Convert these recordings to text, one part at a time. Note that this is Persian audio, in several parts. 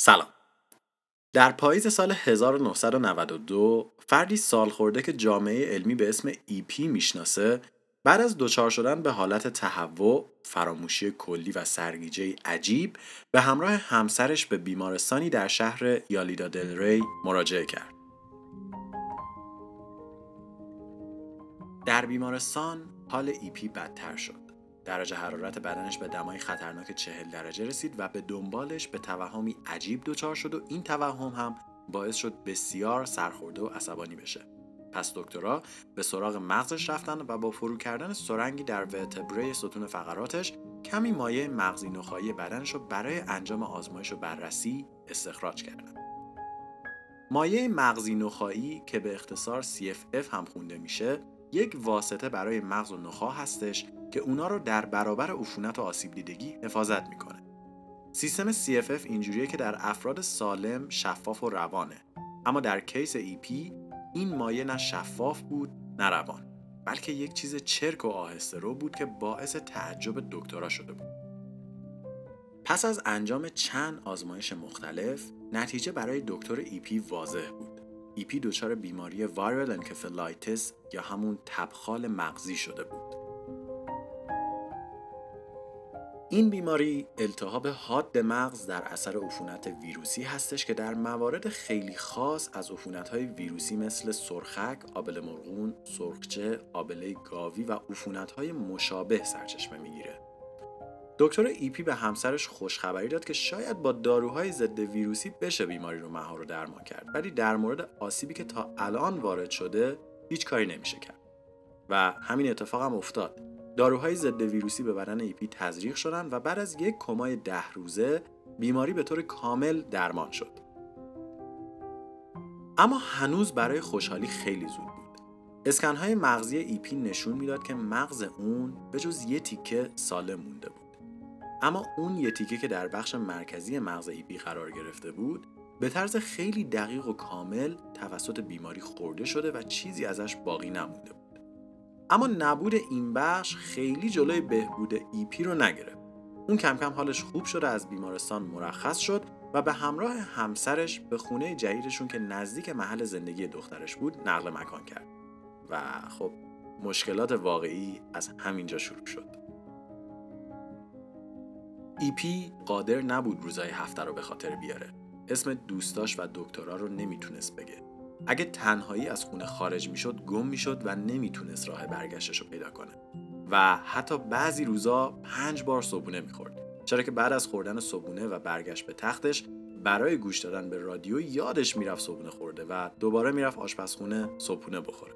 سلام. در پاییز سال 1992 فردی سالخورده که جامعه علمی به اسم EP میشناسه بعد از دچار شدن به حالت تهوع، فراموشی کلی و سرگیجه عجیب به همراه همسرش به بیمارستانی در شهر یالیدا دل ری مراجعه کرد. در بیمارستان حال EP بدتر شد. درجه حرارت بدنش به دمای خطرناک 40 درجه رسید و به دنبالش به توهمی عجیب دچار شد و این توهم هم باعث شد بسیار سرخورده و عصبانی بشه. پس دکترها به سراغ مغزش رفتن و با فرو کردن سرنگی در ورتبره ستون فقراتش کمی مایع مغزی نخایی بدنش رو برای انجام آزمایش و بررسی استخراج کردن. مایع مغزی نخایی که به اختصار CFF هم خونده میشه، یک واسطه برای مغز و نخا هستش که اونا رو در برابر عفونت و آسیب دیدگی حفاظت میکنه. سیستم CFF اینجوریه که در افراد سالم شفاف و روانه، اما در کیس EP این مایع نه شفاف بود نه روان، بلکه یک چیز چرک و آهسته رو بود که باعث تعجب دکترها شده بود. پس از انجام چند آزمایش مختلف نتیجه برای دکتر EP واضح بود. EP دچار بیماری وایرال انکفالایتیس یا همون تبخال مغزی شده بود. این بیماری التهاب حاد مغز در اثر عفونت ویروسی هستش که در موارد خیلی خاص از عفونت‌های ویروسی مثل سرخک، آبله مرغون، سرخچه، آبله گاوی و عفونت‌های مشابه سرچشمه می‌گیره. دکتر EP به همسرش خوشخبری داد که شاید با داروهای ضد ویروسی بشه بیماری رو مهار و درمان کرد، ولی در مورد آسیبی که تا الان وارد شده هیچ کاری نمیشه کرد. و همین اتفاق هم افتاد. داروهای ضد ویروسی به بدن EP تزریق شدن و بعد از یک کمای 10 روزه بیماری به طور کامل درمان شد. اما هنوز برای خوشحالی خیلی زود بود. اسکن‌های مغزی EP نشون میداد که مغز اون به جز یه تیکه سالم مونده بود. اما اون یه تیکه که در بخش مرکزی مغز EP قرار گرفته بود به طرز خیلی دقیق و کامل توسط بیماری خورده شده و چیزی ازش باقی نمونده بود. اما نبود این بخش خیلی جلوی بهبود EP رو نگرفت. اون کم کم حالش خوب شد، از بیمارستان مرخص شد و به همراه همسرش به خونه جدیدشون که نزدیک محل زندگی دخترش بود نقل مکان کرد. و خب مشکلات واقعی از همینجا شروع شد. EP قادر نبود روزای هفته رو به خاطر بیاره. اسم دوستاش و دکترها رو نمیتونست بگه. اگه تنهایی از خونه خارج میشد گم میشد و نمیتونست راه برگشتش رو پیدا کنه. و حتی بعضی روزا 5 بار صبحونه میخورد، چرا که بعد از خوردن صبحونه و برگشت به تختش برای گوش دادن به رادیو یادش میرفت صبحونه خورده و دوباره میرفت آشپزخونه صبحونه بخوره.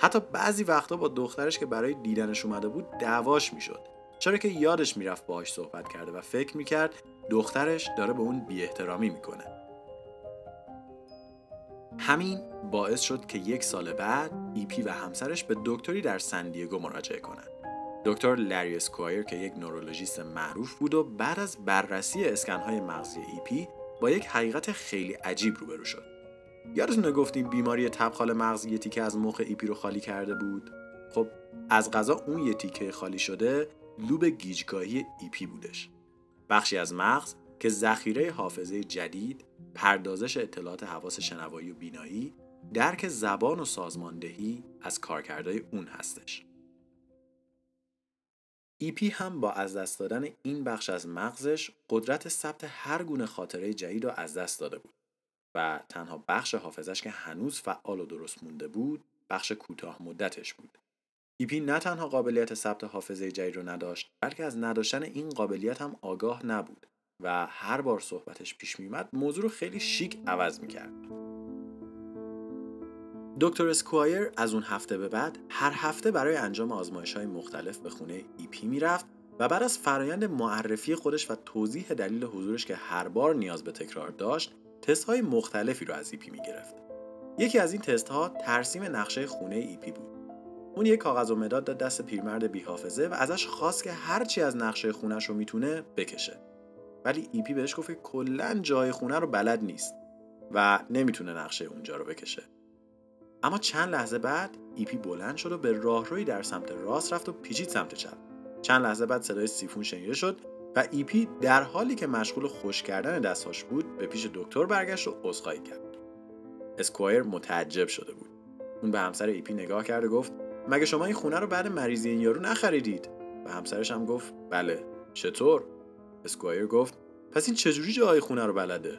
حتی بعضی وقتا با دخترش که برای دیدنش اومده بود دعواش میشد، چرا که یادش میرفت باهاش صحبت کرده و فکر میکرد دخترش داره به اون بی‌احترامی میکنه. همین باعث شد که 1 سال بعد EP و همسرش به دکتری در سن دیگو مراجعه کنند. دکتر لری اسکوایر که یک نورولوژیست معروف بود و بعد از بررسی اسکن‌های مغزی EP با یک حقیقت خیلی عجیب روبرو شد. یادتونه گفتیم بیماری تبخال مغزی تیکه از مخ EP رو خالی کرده بود؟ خب از قضا اون یه تیکه خالی شده لوب گیجگاهی EP بودش. بخشی از مغز که ذخیره حافظه جدید، پردازش اطلاعات حواس شنوایی و بینایی، درک زبان و سازماندهی از کارکردهای اون هستش. EP هم با از دست دادن این بخش از مغزش قدرت ثبت هر گونه خاطره جدید رو از دست داده بود و تنها بخش حافظش که هنوز فعال و درست مونده بود بخش کوتاه مدتش بود. EP نه تنها قابلیت ثبت حافظه جدید رو نداشت، بلکه از نداشتن این قابلیت هم آگاه نبود و هر بار صحبتش پیش می‌آمد موضوع رو خیلی شیک عوض می‌کرد. دکتر اسکوایر از اون هفته به بعد هر هفته برای انجام آزمایش‌های مختلف به خونه EP می‌رفت و بعد از فرایند معرفی خودش و توضیح دلیل حضورش که هر بار نیاز به تکرار داشت، تست‌های مختلفی رو از EP می‌گرفت. یکی از این تست‌ها ترسیم نقشه خونه EP بود. اون یک کاغذ و مداد داد دست پیرمرد بی‌حافظه و ازش خواست که هرچی از نقشه خونه‌ش رو میتونه بکشه. ولی EP بهش گفت که کلاً جای خونه رو بلد نیست و نمیتونه نقشه اونجا رو بکشه. اما چند لحظه بعد EP بلند شد و به راهروی در سمت راست رفت و پیچید سمت چپ. چند لحظه بعد صدای سیفون شنیده شد و ایپی در حالی که مشغول خشک کردن دستاش بود به پیش دکتر برگشت و عذرخواهی کرد. اسکوایر متعجب شده بود. اون به همسر ایپی نگاه کرد و گفت مگه شما این خونه رو بعد مریضی این یارو نخریدید؟ و همسرش هم گفت بله. چطور؟ اسکوایر گفت پس این چجوری جای خونه رو بلده؟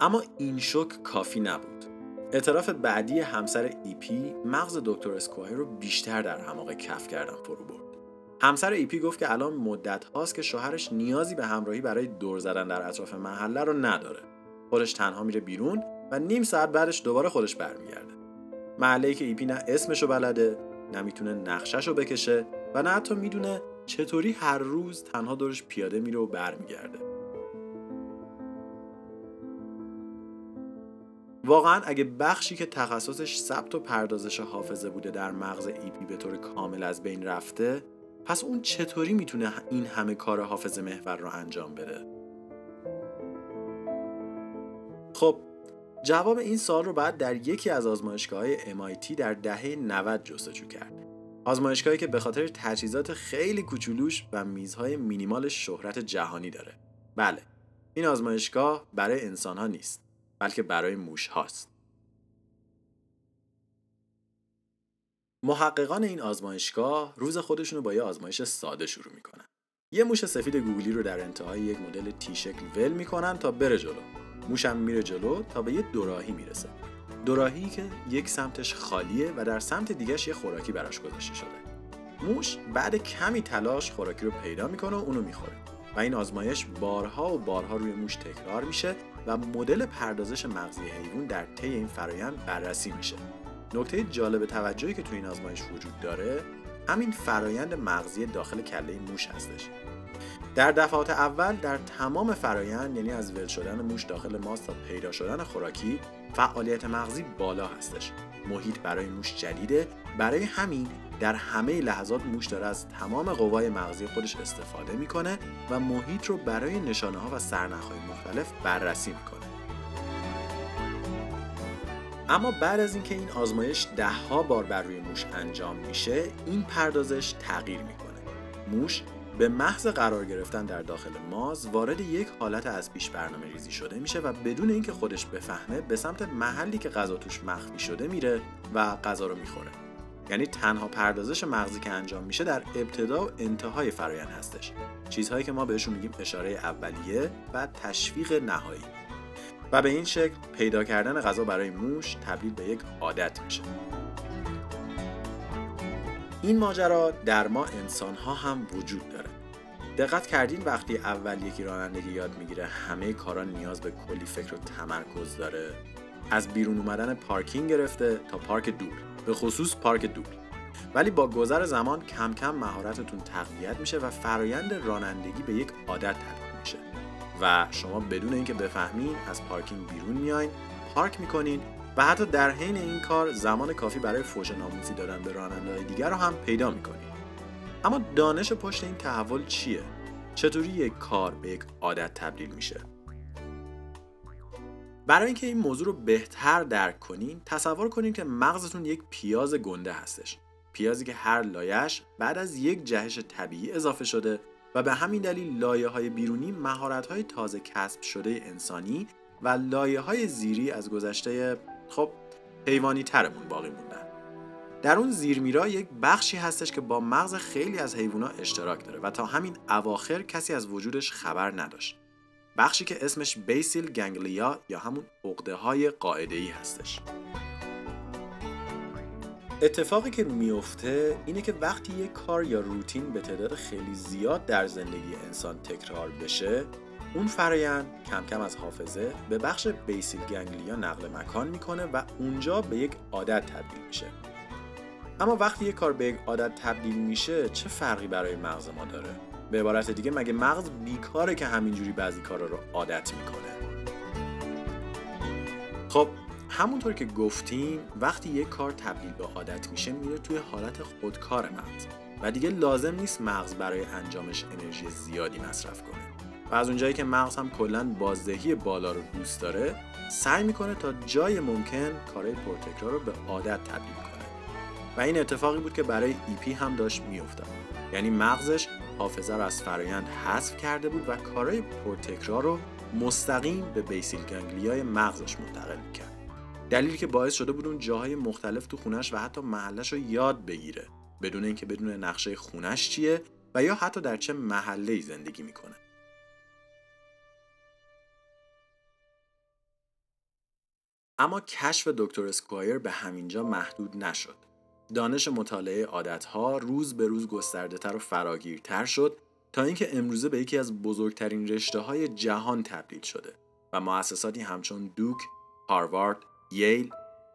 اما این شوک کافی نبود. اعتراف بعدی همسر ایپی مغز دکتر اسکوایر رو بیشتر در حماق کف کردن فرو برد. همسر ایپی گفت که الان مدت هاست که شوهرش نیازی به همراهی برای دور زدن در اطراف محله رو نداره. خودش تنها میره بیرون و نیم ساعت بعدش دوباره خودش برمیگرده. محله‌ای که ایپی نه اسمشو بلده، نه میتونه نقشه‌شو بکشه و نه حتی میدونه چطوری هر روز تنها دورش پیاده میره و برمیگرده. واقعاً اگه بخشی که تخصصش ثبت و پردازش حافظه بوده در مغز ایپی به طور کامل از بین رفته، پس اون چطوری میتونه این همه کار حافظه محور رو انجام بده؟ خب جواب این سوال رو بعد در یکی از آزمایشگاه‌های MIT در دهه 90 جستجو کرد. آزمایشگاهی که به خاطر تجهیزات خیلی کوچولوش و میزهای مینیمال شهرت جهانی داره. بله، این آزمایشگاه برای انسان‌ها نیست، بلکه برای موش‌هاست. محققان این آزمایشگاه روز خودشون رو با یه آزمایش ساده شروع میکنن. یه موش سفید گوگلی رو در انتهای یک مدل تی شکل ول میکنن تا بره جلو. موش هم میره جلو تا به یه دوراهی میرسه. دوراهی که یک سمتش خالیه و در سمت دیگهش یه خوراکی براش گذاشته شده. موش بعد کمی تلاش خوراکی رو پیدا میکنه و اونو میخوره. و این آزمایش بارها و بارها روی موش تکرار میشه و مدل پردازش مغزی حیوان در طی این فرآیند بررسی میشه. نکته جالب توجهی که تو این آزمایش وجود داره همین فرایند مغزی داخل کله موش هستش. در دفعات اول در تمام فرایند، یعنی از ول شدن موش داخل ماست تا پیدا شدن خوراکی، فعالیت مغزی بالا هستش. محیط برای موش جدیده، برای همین در همه لحظات موش داره از تمام قوای مغزی خودش استفاده میکنه و محیط رو برای نشانه ها و سرنخهای مختلف بررسی میکنه. اما بعد از اینکه این آزمایش ده‌ها بار بر روی موش انجام میشه، این پردازش تغییر میکنه. موش به محض قرار گرفتن در داخل ماز وارد یک حالت از پیش برنامه‌ریزی شده میشه و بدون اینکه خودش بفهمه به سمت محلی که غذا توش مخفی شده میره و غذا رو میخوره. یعنی تنها پردازش مغزی که انجام میشه در ابتدا و انتهای فرآیند هستش. چیزهایی که ما بهشون میگیم اشاره اولیه و تشویق نهایی. و به این شکل پیدا کردن غذا برای موش تبدیل به یک عادت میشه. این ماجرا در ما انسان‌ها هم وجود داره. دقت کردین وقتی اول یکی رانندگی یاد میگیره همه کارا نیاز به کلی فکر و تمرکز داره؟ از بیرون اومدن پارکینگ گرفته تا پارک دور، به خصوص پارک دور. ولی با گذر زمان کم کم مهارتتون تقویت میشه و فرایند رانندگی به یک عادت تبدیل میشه. و شما بدون اینکه بفهمین از پارکینگ بیرون میاین، پارک میکنین و حتی در حین این کار زمان کافی برای فوش ناموسی دادن به راننده‌های دیگر رو هم پیدا میکنید. اما دانش پشت این تحول چیه؟ چطوری یک کار به یک عادت تبدیل میشه؟ برای اینکه این موضوع رو بهتر درک کنین، تصور کنین که مغزتون یک پیاز گنده هستش. پیازی که هر لایه‌اش بعد از یک جهش طبیعی اضافه شده و به همین دلیل لایه‌های بیرونی مهارت‌های تازه کسب شده انسانی و لایه‌های زیری از گذشته خب حیوانی ترمون باقی موندن. در اون زیرمیرا یک بخشی هستش که با مغز خیلی از حیوانا اشتراک داره و تا همین اواخر کسی از وجودش خبر نداشت. بخشی که اسمش بیسل گنگلیا یا همون عقده‌های قاعده‌ای هستش. اتفاقی که میفته اینه که وقتی یک کار یا روتین به تعداد خیلی زیاد در زندگی انسان تکرار بشه، اون فرآیند کم کم از حافظه به بخش بیسل گنگلیا نقل مکان میکنه و اونجا به یک عادت تبدیل میشه. اما وقتی یک کار به یک عادت تبدیل میشه چه فرقی برای مغز ما داره؟ به عبارت دیگه مگه مغز بیکاره که همینجوری بعضی کارا رو عادت میکنه؟ خب همونطور که گفتیم وقتی یک کار تبدیل به عادت میشه میره توی حالت خودکار مغز و دیگه لازم نیست مغز برای انجامش انرژی زیادی مصرف کنه. و از اونجایی که مغز هم کلاً بازدهی بالا رو دوست داره، سعی میکنه تا جای ممکن کارهای پرتکرار رو به عادت تبدیل کنه. و این اتفاقی بود که برای ایپی هم داشت میافتاد. یعنی مغزش حافظه رو از فرایند حذف کرده بود و کارهای پرتکرار رو مستقیم به بیسیل گانگلیای مغزش منتقل می‌کرد. دلیلی که باعث شده بود اون جاهای مختلف تو خونش و حتی محلش رو یاد بگیره، بدون اینکه بدون نقشه خونش چیه و یا حتی در چه محله‌ای زندگی می‌کنه. اما کشف دکتر اسکوایر به همینجا محدود نشد. دانش مطالعه عادت‌ها روز به روز گسترده‌تر و فراگیرتر شد تا اینکه امروزه به یکی از بزرگترین رشته‌های جهان تبدیل شده و مؤسساتی همچون دوک، هاروارد، ییل،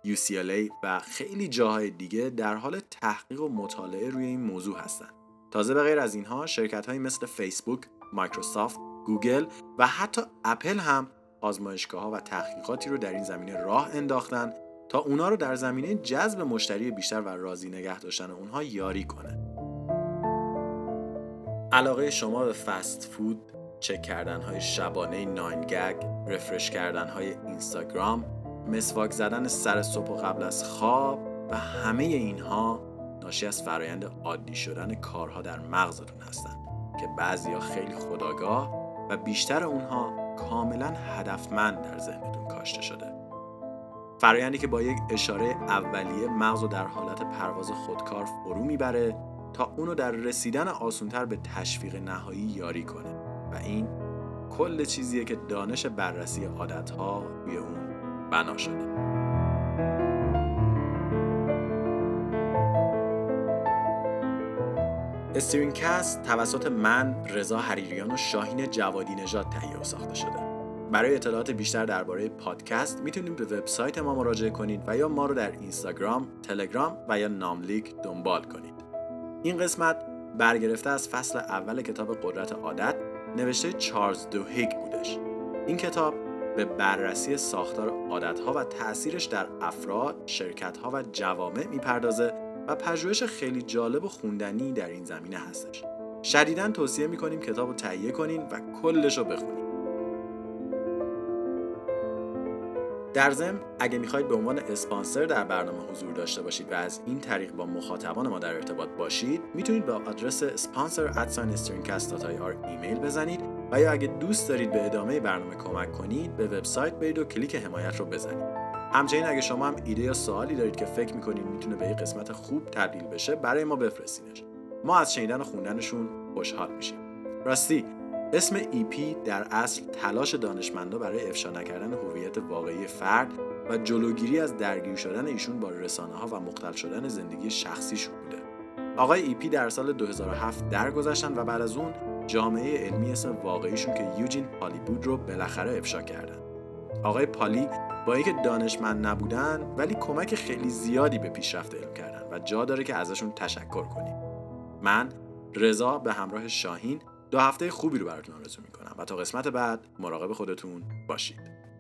UCLA و خیلی جاهای دیگه در حال تحقیق و مطالعه روی این موضوع هستند. تازه به غیر از اینها شرکت‌هایی مثل فیسبوک، مایکروسافت، گوگل و حتی اپل هم آزمایشگاه‌ها و تحقیقاتی رو در این زمینه راه انداختن تا اونا رو در زمینه جذب مشتری بیشتر و راضی نگه داشتن اونها یاری کنه. علاقه شما به فست فود، چک کردن‌های شبانه ناینگگ، رفرش کردن‌های اینستاگرام، مسواک زدن سر صبح و قبل از خواب و همه اینها ناشی از فرایند عادی شدن کارها در مغزتون هستن که بعضیا خیلی خودآگاه و بیشتر اونها کاملا هدفمند در ذهنتون کاشته شده. فرایندی که با یک اشاره اولیه مغز رو در حالت پرواز خودکار فرو میبره تا اونو در رسیدن آسانتر به تشویق نهایی یاری کنه و این کل چیزیه که دانش بررسی عادتها روی اون بنا شده. استرین کست توسط من، رضا حریریان و شاهین جوادی نژاد تهیه و ساخته شده. برای اطلاعات بیشتر درباره پادکست میتونید به وبسایت ما مراجعه کنید و یا ما رو در اینستاگرام، تلگرام و یا ناملیک دنبال کنید. این قسمت برگرفته از فصل اول کتاب قدرت عادت نوشته چارلز دوهیگ بودش. این کتاب به بررسی ساختار عادت‌ها و تأثیرش در افراد، شرکت‌ها و جوامع می‌پردازه و پژوهش خیلی جالب و خوندنی در این زمینه هستش. شدیداً توصیه می‌کنیم کتابو تهیه کنین و کلش رو بخونین. در ضمن اگه می‌خواید به عنوان اسپانسر در برنامه حضور داشته باشید و از این طریق با مخاطبان ما در ارتباط باشید، می‌تونید به آدرس sponsor@streamcast.ir ایمیل بزنید و یا اگه دوست دارید به ادامه برنامه کمک کنید به وبسایت برید و کلیک حمایت رو بزنید. همچنین اگه شما هم ایده یا سوالی دارید که فکر می‌کنید میتونه به یک قسمت خوب تبدیل بشه برای ما بفرستینش. ما از شنیدن و خوندنشون خوشحال میشیم. راستی اسم EP در اصل تلاش دانشمندا برای افشا نکردن هویت واقعی فرد و جلوگیری از درگیر شدن ایشون با رسانه‌ها و مختل شدن زندگی شخصیشون بوده. آقای EP در سال 2007 درگذشتن و بعد از اون جامعه علمی اسم واقعیشون که یوجین پالی بود رو بالاخره افشا کردن. آقای پالی با اینکه دانشمند نبودن ولی کمک خیلی زیادی به پیشرفت علم کردن و جا داره که ازشون تشکر کنیم. من رضا به همراه شاهین 2 هفته خوبی رو براتون آرزو میکنم و تا قسمت بعد مراقب خودتون باشید.